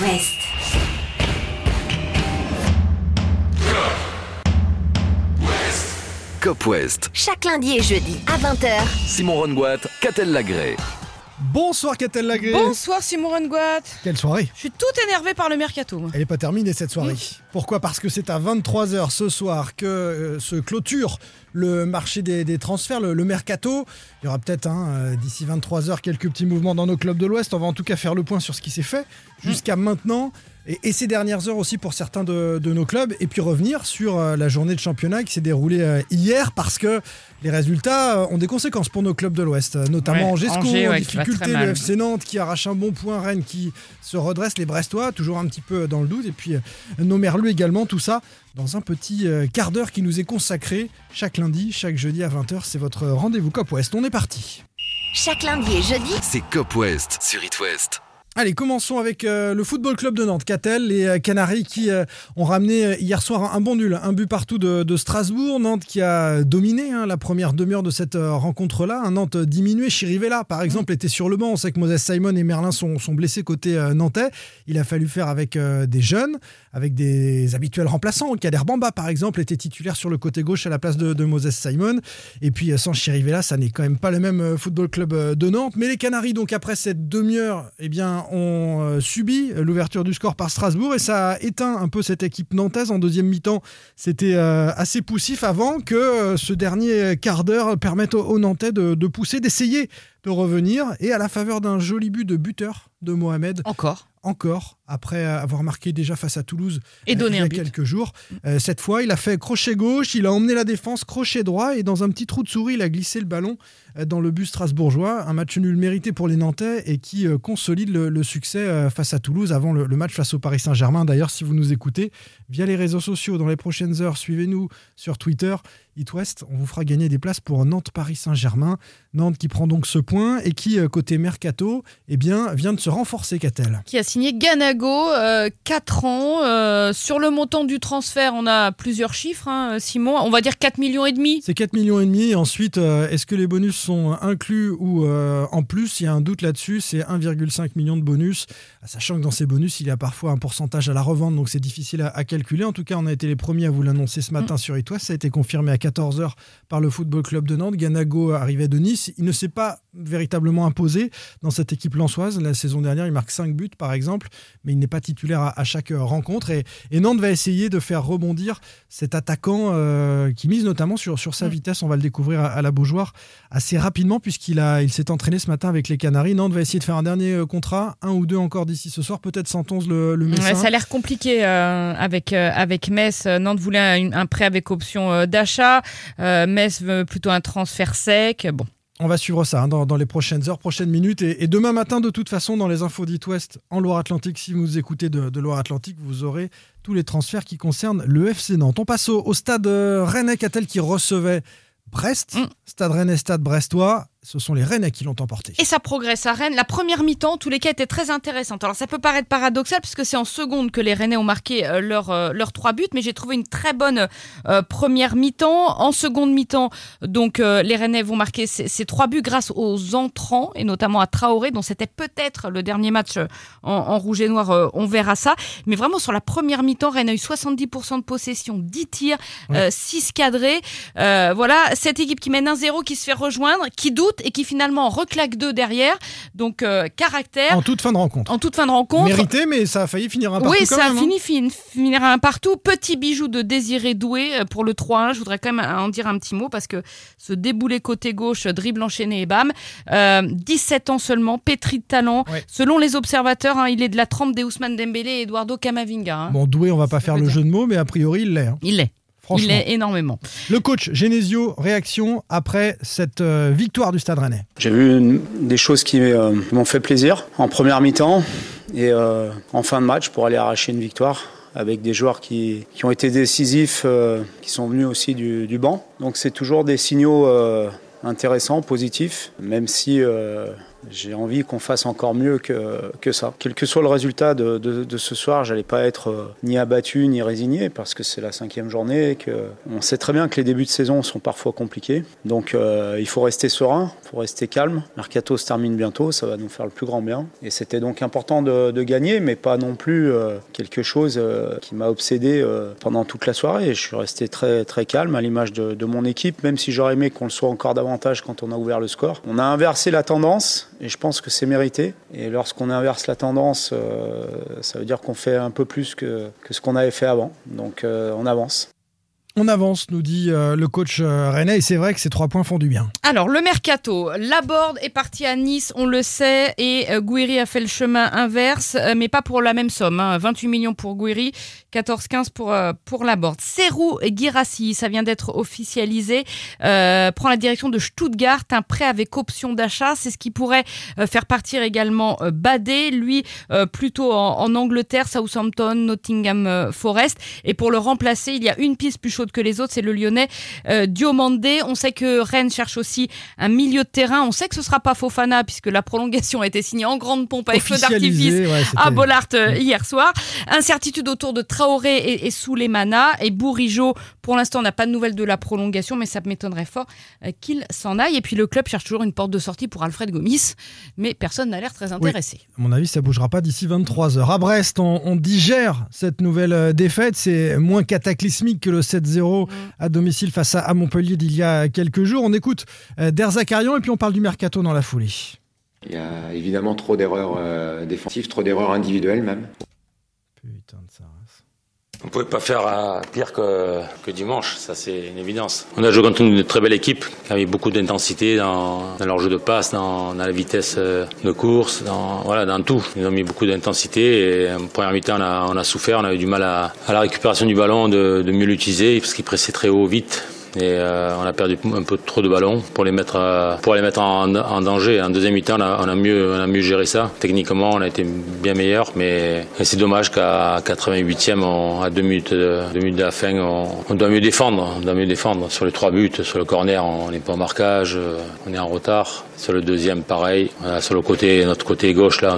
Ouest. Cop Ouest. Chaque lundi et jeudi à 20h. Simon Ronguat, Catel Lagrée. Bonsoir Catel Lagrée. Bonsoir Simon Ronguat. Quelle soirée. Je suis tout énervé par le mercato. Elle n'est pas terminée cette soirée. Pourquoi ? Parce que c'est à 23h ce soir que se clôture le marché des transferts, le mercato. Il y aura peut-être d'ici 23h quelques petits mouvements dans nos clubs de l'Ouest. On va en tout cas faire le point sur ce qui s'est fait jusqu'à maintenant. Et ces dernières heures aussi pour certains de nos clubs. Et puis revenir sur la journée de championnat qui s'est déroulée hier, parce que les résultats ont des conséquences pour nos clubs de l'Ouest. Notamment Angers SCO, en difficulté, le FC Nantes qui arrache un bon point, Rennes qui se redresse, les Brestois toujours un petit peu dans le doute. Et puis nos Merlus également, tout ça dans un petit quart d'heure qui nous est consacré chaque lundi, chaque jeudi à 20h. C'est votre rendez-vous Cop Ouest. On est parti. Chaque lundi et jeudi, c'est Cop Ouest sur It West. Allez, commençons avec le Football Club de Nantes. Catel, les Canaries qui ont ramené hier soir un bon nul, un but partout de Strasbourg. Nantes qui a dominé la première demi-heure de cette rencontre-là. Un Nantes diminué. Chirivella, par exemple, était sur le banc. On sait que Moses Simon et Merlin sont blessés côté nantais. Il a fallu faire avec des jeunes, avec des habituels remplaçants. Kader Bamba, par exemple, était titulaire sur le côté gauche à la place de Moses Simon. Et puis sans Chirivella, ça n'est quand même pas le même Football Club de Nantes. Mais les Canaries, donc après cette demi-heure, eh bien, ont subi l'ouverture du score par Strasbourg et ça a éteint un peu cette équipe nantaise. En deuxième mi-temps, c'était assez poussif avant que ce dernier quart d'heure permette aux Nantais de pousser, d'essayer de revenir, et à la faveur d'un joli but de buteur de Mohamed. Encore, après avoir marqué déjà face à Toulouse et donné il y a quelques jours. Cette fois, il a fait crochet gauche, il a emmené la défense, crochet droit, et dans un petit trou de souris, il a glissé le ballon dans le but strasbourgeois. Un match nul mérité pour les Nantais et qui consolide le succès face à Toulouse avant le match face au Paris Saint-Germain. D'ailleurs, si vous nous écoutez via les réseaux sociaux dans les prochaines heures, suivez-nous sur Twitter, It West. On vous fera gagner des places pour Nantes-Paris Saint-Germain. Nantes qui prend donc ce point et qui, côté mercato, vient de se renforcer, Catel. Qui a signé Ganago, 4 ans. Sur le montant du transfert, on a plusieurs chiffres, Simon. On va dire 4,5 millions. C'est 4,5 millions. Et ensuite, est-ce que les bonus sont inclus ou en plus ? Il y a un doute là-dessus. C'est 1,5 million de bonus. Sachant que dans ces bonus, il y a parfois un pourcentage à la revente, donc c'est difficile à calculer. En tout cas, on a été les premiers à vous l'annoncer ce matin sur It West. Ça a été confirmé à 14h par le Football Club de Nantes. Ganago arrivait de Nice. Il ne s'est pas véritablement imposé dans cette équipe lensoise. La saison dernière, il marque 5 buts, par exemple, mais il n'est pas titulaire à chaque rencontre. Et Nantes va essayer de faire rebondir cet attaquant qui mise notamment sur sa vitesse. On va le découvrir à la Beaujoire assez rapidement, puisqu'il s'est entraîné ce matin avec les Canaries. Nantes va essayer de faire un dernier contrat, un ou deux encore d'ici ce soir. Peut-être 111 le Messin. Ouais, ça a l'air compliqué avec Metz. Nantes voulait un prêt avec option d'achat. Metz veut plutôt un transfert sec. Bon. On va suivre ça dans les prochaines heures, prochaines minutes. Et demain matin, de toute façon, dans les infos d'It West en Loire-Atlantique, si vous écoutez de Loire-Atlantique, vous aurez tous les transferts qui concernent le FC Nantes. On passe au Stade Rennais, Catel, qui recevait Brest. Stade Rennais, Stade Brestois. Ce sont les Rennais qui l'ont emporté. Et ça progresse à Rennes. La première mi-temps, en tous les cas, était très intéressante. Alors, ça peut paraître paradoxal, puisque c'est en seconde que les Rennais ont marqué leurs 3 buts, mais j'ai trouvé une très bonne première mi-temps. En seconde mi-temps, donc, les Rennais vont marquer ces 3 buts grâce aux entrants, et notamment à Traoré, dont c'était peut-être le dernier match en rouge et noir. On verra ça. Mais vraiment, sur la première mi-temps, Rennes a eu 70% de possession, 10 tirs, 6 cadrés. Voilà, cette équipe qui mène 1-0, qui se fait rejoindre, qui doute, et qui finalement reclaque 2 derrière, donc caractère. En toute fin de rencontre. Mérité, mais ça a failli finir un partout. Oui, ça a fini un partout. Petit bijou de Désiré Doué pour le 3-1. Je voudrais quand même en dire un petit mot, parce que ce déboulé côté gauche, dribble enchaîné et bam. 17 ans seulement, pétri de talent. Ouais. Selon les observateurs, il est de la trempe des Ousmane Dembélé et Eduardo Camavinga. Bon, Doué, on va pas faire le jeu de mots, mais a priori, il l'est. Il l'est. Il est énormément. Le coach Genesio, réaction après cette victoire du Stade Rennais. J'ai vu des choses qui m'ont fait plaisir en première mi-temps et en fin de match pour aller arracher une victoire avec des joueurs qui ont été décisifs, qui sont venus aussi du banc. Donc c'est toujours des signaux intéressants, positifs, même si J'ai envie qu'on fasse encore mieux que ça. Quel que soit le résultat de ce soir, j'allais pas être ni abattu ni résigné parce que c'est la 5e journée et qu'on sait très bien que les débuts de saison sont parfois compliqués. Donc il faut rester serein, il faut rester calme. Mercato se termine bientôt, ça va nous faire le plus grand bien. Et c'était donc important de gagner, mais pas non plus quelque chose qui m'a obsédé pendant toute la soirée. Je suis resté très, très calme à l'image de mon équipe, même si j'aurais aimé qu'on le soit encore davantage quand on a ouvert le score. On a inversé la tendance. Et je pense que c'est mérité. Et lorsqu'on inverse la tendance, ça veut dire qu'on fait un peu plus que ce qu'on avait fait avant. Donc on avance. On avance, nous dit le coach Rennais, et c'est vrai que ces 3 points font du bien. Alors, le mercato, Laborde est parti à Nice, on le sait, et Guiri a fait le chemin inverse, mais pas pour la même somme, hein, 28 millions pour Guiri, 14-15 pour Laborde. Serou Guirassi, ça vient d'être officialisé, prend la direction de Stuttgart, un prêt avec option d'achat, c'est ce qui pourrait faire partir également Badé, lui plutôt en Angleterre, Southampton, Nottingham Forest, et pour le remplacer, il y a une piste plus chaude que les autres, c'est le Lyonnais Diomandé. On sait que Rennes cherche aussi un milieu de terrain. On sait que ce ne sera pas Fofana puisque la prolongation a été signée en grande pompe avec feu d'artifice à Bollaert hier soir. Incertitude autour de Traoré et Souleymana, et Bourigeaud, pour l'instant, on n'a pas de nouvelles de la prolongation, mais ça m'étonnerait fort qu'il s'en aille. Et puis le club cherche toujours une porte de sortie pour Alfred Gomis, mais personne n'a l'air très intéressé. Oui. À mon avis, ça ne bougera pas d'ici 23h. À Brest, on digère cette nouvelle défaite. C'est moins cataclysmique que le 7-0 à domicile face à Montpellier d'il y a quelques jours. On écoute Derzakarian et puis on parle du mercato dans la foulée. Il y a évidemment trop d'erreurs défensives, trop d'erreurs individuelles même. Putain de ça. On ne pouvait pas faire pire que dimanche, ça c'est une évidence. On a joué contre une très belle équipe, avec beaucoup d'intensité dans leur jeu de passe, dans la vitesse de course, dans tout. Ils ont mis beaucoup d'intensité et en première mi-temps on a souffert, on avait du mal à la récupération du ballon, de mieux l'utiliser parce qu'ils pressaient très haut, vite. Et on a perdu un peu trop de ballons pour les mettre en danger. En deuxième mi-temps, on a mieux géré ça. Techniquement, on a été bien meilleur, mais c'est dommage qu'à 88e, à 2 minutes de la fin, on doit mieux défendre. On doit mieux défendre sur les 3 buts, sur le corner, on n'est pas en marquage, on est en retard. Sur le deuxième, pareil. Sur notre côté gauche, là,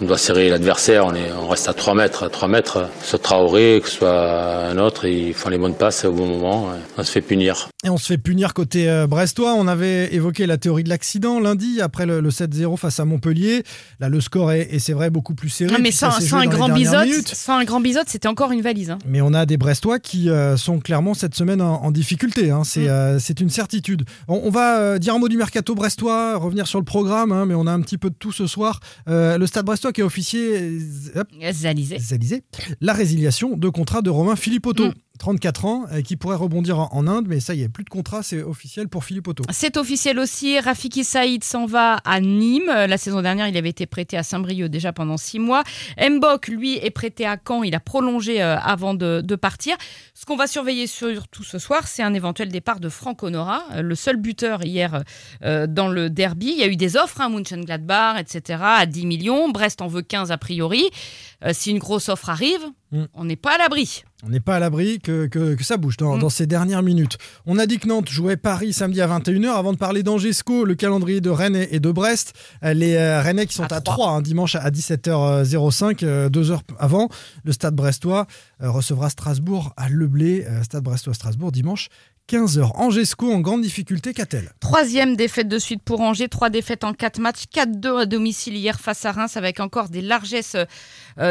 on doit serrer l'adversaire. On reste à 3 mètres. À 3 mètres, que ce soit Traoré, que ce soit un autre, ils font les bonnes passes au bon moment. On se fait punir. Et on se fait punir côté brestois. On avait évoqué la théorie de l'accident lundi, après le 7-0 face à Montpellier. Là, le score est, et c'est vrai, beaucoup plus serré. Non, mais sans un grand bisote, c'était encore une valise. Hein. Mais on a des Brestois qui sont clairement cette semaine en difficulté. Hein. C'est une certitude. On va dire un mot du mercato brestois, revenir sur le programme, hein, mais on a un petit peu de tout ce soir. Le Stade Brestois qui a officié Zalizé, la résiliation de contrat de Romain Philippotto. 34 ans, qui pourrait rebondir en Inde, mais ça y est, plus de contrat, c'est officiel pour Philippotto. C'est officiel aussi, Rafiki Saïd s'en va à Nîmes. La saison dernière, il avait été prêté à Saint-Brieuc déjà pendant 6 mois. Mbok, lui, est prêté à Caen, il a prolongé avant de partir. Ce qu'on va surveiller surtout ce soir, c'est un éventuel départ de Franck Honora, le seul buteur hier dans le derby. Il y a eu des offres, hein, Mönchengladbach, etc., à 10 millions. Brest en veut 15 a priori. Si une grosse offre arrive, on n'est pas à l'abri. On n'est pas à l'abri que ça bouge dans ces dernières minutes. On a dit que Nantes jouait Paris samedi à 21h. Avant de parler d'Angers SCO, le calendrier de Rennes et de Brest. Les Rennais qui sont à 3 hein, dimanche à 17h05, 2h avant. Le Stade Brestois recevra Strasbourg à Le Blé. Stade Brestois-Strasbourg dimanche 15h. Angers SCO en grande difficulté, Catel. 3e défaite de suite pour Angers, 3 défaites en 4 matchs, 4-2 à domicile hier face à Reims avec encore des largesses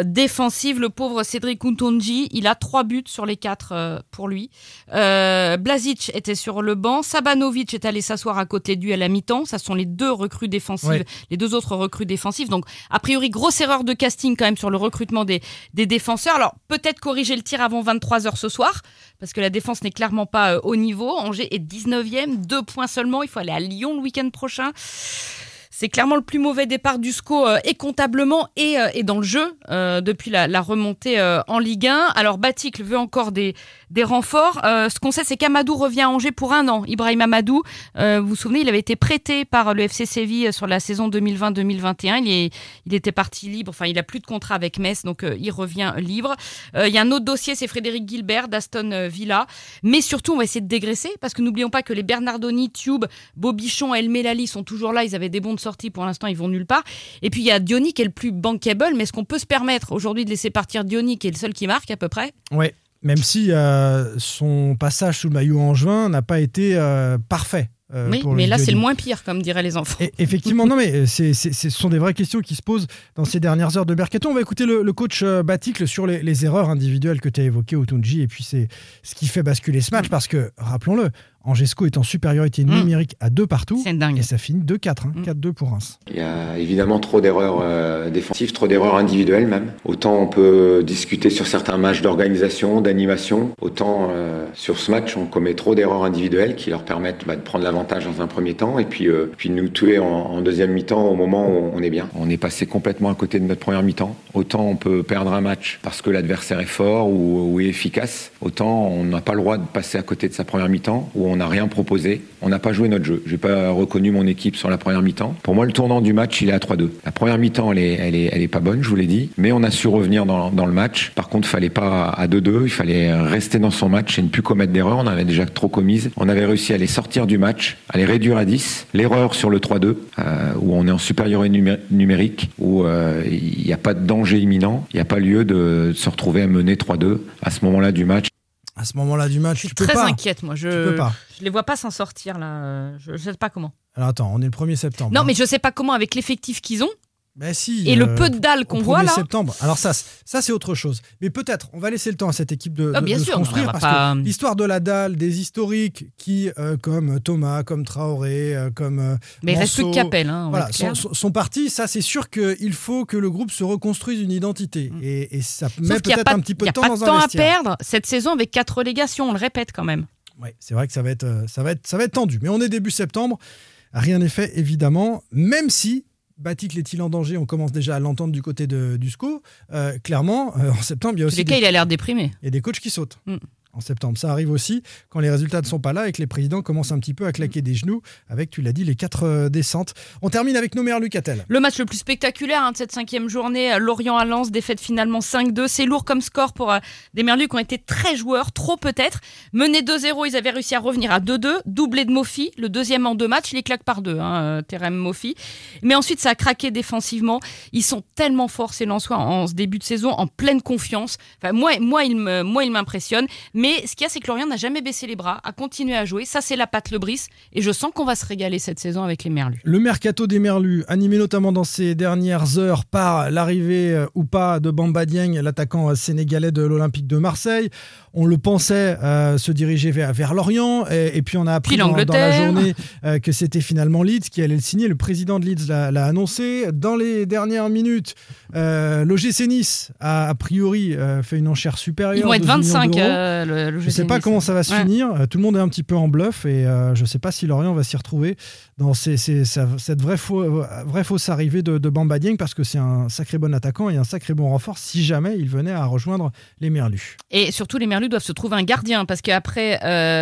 défensives. Le pauvre Cédric Outonji, il a 3 buts sur les 4 pour lui. Blazic était sur le banc, Sabanovic est allé s'asseoir à côté de lui à la mi-temps. Ça sont les 2 recrues défensives, ouais. Les 2 autres recrues défensives. Donc, a priori, grosse erreur de casting quand même sur le recrutement des défenseurs. Alors, peut-être corriger le tir avant 23h ce soir, parce que la défense n'est clairement pas au niveau. Angers est 19e, 2 points seulement. Il faut aller à Lyon le week-end prochain. C'est clairement le plus mauvais départ du SCO et comptablement et dans le jeu depuis la remontée en Ligue 1. Alors Baticle veut encore des renforts. Ce qu'on sait, c'est qu'Amadou revient à Angers pour 1 an. Ibrahim Amadou, vous vous souvenez, il avait été prêté par le FC Séville sur la saison 2020-2021. Il était parti libre. Enfin, il n'a plus de contrat avec Metz, donc il revient libre. Il y a un autre dossier, c'est Frédéric Gilbert d'Aston Villa. Mais surtout, on va essayer de dégraisser parce que n'oublions pas que les Bernardoni, Tube, Bobichon, El Melali sont toujours là. Ils avaient des bons de sortie, pour l'instant, ils vont nulle part. Et puis, il y a Diony qui est le plus bankable, mais est-ce qu'on peut se permettre aujourd'hui de laisser partir Diony, qui est le seul qui marque à peu près ? Oui, même si son passage sous le maillot en juin n'a pas été parfait. Oui, mais là, c'est le moins pire, comme diraient les enfants. Et, effectivement, non, mais ce sont des vraies questions qui se posent dans ces dernières heures de mercato. On va écouter le coach Baticle sur les erreurs individuelles que tu as évoquées, Otunji, et puis c'est ce qui fait basculer ce match, parce que, rappelons-le, Angers SCO est en supériorité numérique à 2 partout, c'est dingue. Et ça finit 2-4, 4-2 pour Reims. Il y a évidemment trop d'erreurs défensives, trop d'erreurs individuelles même. Autant on peut discuter sur certains matchs d'organisation, d'animation, autant sur ce match on commet trop d'erreurs individuelles qui leur permettent de prendre l'avantage dans un premier temps et puis nous tuer en deuxième mi-temps au moment où on est bien. On est passé complètement à côté de notre première mi-temps. Autant on peut perdre un match parce que l'adversaire est fort ou est efficace, autant on n'a pas le droit de passer à côté de sa première mi-temps où on n'a rien proposé, on n'a pas joué notre jeu. Je n'ai pas reconnu mon équipe sur la première mi-temps. Pour moi, le tournant du match, il est à 3-2. La première mi-temps, elle est pas bonne, je vous l'ai dit, mais on a su revenir dans le match. Par contre, il ne fallait pas à 2-2, il fallait rester dans son match et ne plus commettre d'erreurs. On en avait déjà trop commises. On avait réussi à les sortir du match, à les réduire à 10. L'erreur sur le 3-2, où on est en supériorité numérique, où il n'y a pas de danger imminent, il n'y a pas lieu de se retrouver à mener 3-2 à ce moment-là du match. À ce moment-là du match, je suis très inquiète, moi. Je ne les vois pas s'en sortir, là. Je ne sais pas comment. Alors attends, on est le 1er septembre. Non, mais je ne sais pas comment, avec l'effectif qu'ils ont et le peu de dalle qu'on voit, là. 1er septembre. Alors ça, c'est autre chose. Mais peut-être, on va laisser le temps à cette équipe de se construire. Parce que l'histoire de la dalle, des historiques qui, comme Thomas, comme Traoré, comme mais il reste plus que Capel. Hein, voilà, sont partis. Ça, c'est sûr qu'il faut que le groupe se reconstruise une identité. Et ça met peut-être un petit peu de temps dans un vestiaire. Il n'y a pas de temps à perdre cette saison avec 4 relégations. On le répète quand même. Oui, c'est vrai que ça va être tendu. Mais on est début septembre. Rien n'est fait, évidemment. Même si Baticle est-il en danger ? On commence déjà à l'entendre du côté du SCO. Clairement, en septembre, il y a aussi... il a l'air déprimé. Il y a des coachs qui sautent en septembre. Ça arrive aussi quand les résultats ne sont pas là et que les présidents commencent un petit peu à claquer des genoux avec, tu l'as dit, les 4 descentes. On termine avec nos meilleurs Lucatel. Le match le plus spectaculaire de cette 5e journée, Lorient à Lens, défaite finalement 5-2. C'est lourd comme score pour des Merlus qui ont été très joueurs, trop peut-être. Menés 2-0, ils avaient réussi à revenir à 2-2. Doublé de Mofi, le deuxième en 2 matchs, il les claque par 2, Terem Mofi. Mais ensuite, ça a craqué défensivement. Ils sont tellement forts, ces Lensois, en ce début de saison, en pleine confiance. Enfin, moi, ils m'impressionnent. Mais ce qu'il y a, c'est que Lorient n'a jamais baissé les bras, a continué à jouer. Ça, c'est la patte Lebris. Et je sens qu'on va se régaler cette saison avec les Merlus. Le mercato des Merlus, animé notamment dans ces dernières heures par l'arrivée ou pas de Bamba Dieng, l'attaquant sénégalais de l'Olympique de Marseille. On le pensait se diriger vers Lorient. Et puis, on a appris dans la journée que c'était finalement Leeds qui allait le signer. Le président de Leeds l'a annoncé. Dans les dernières minutes, l'OGC Nice a priori fait une enchère supérieure. Ils vont être 25 d'euros. Je ne sais pas comment ça va se finir. Tout le monde est un petit peu en bluff et je ne sais pas si Lorient va s'y retrouver dans cette vraie fausse arrivée de Bamba Dieng, parce que c'est un sacré bon attaquant et un sacré bon renfort si jamais il venait à rejoindre les Merlus. Et surtout, les Merlus doivent se trouver un gardien, parce qu'après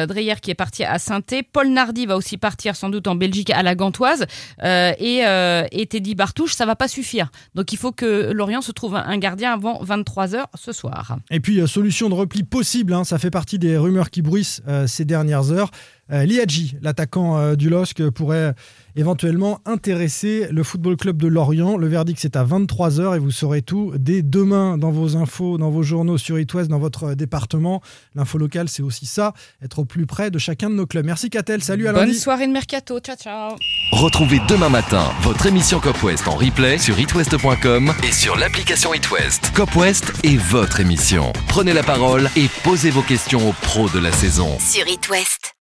Dreyer qui est parti à Saint-Thé, Paul Nardi va aussi partir sans doute en Belgique à la Gantoise et Teddy Bartouche, ça ne va pas suffire. Donc il faut que Lorient se trouve un gardien avant 23h ce soir. Et puis, solution de repli possible, ça fait partie des rumeurs qui bruissent ces dernières heures. Liadji, l'attaquant du LOSC, pourrait éventuellement intéresser le Football Club de Lorient. Le verdict, c'est à 23h et vous saurez tout dès demain dans vos infos, dans vos journaux sur It West, dans votre département. L'info locale, c'est aussi ça, être au plus près de chacun de nos clubs. Merci Catel, salut à lundi. Bonne soirée de mercato, ciao ciao. Retrouvez demain matin votre émission Cop West en replay sur itwest.com et sur l'application It West. Cop West est votre émission. Prenez la parole et posez vos questions aux pros de la saison. Sur It West.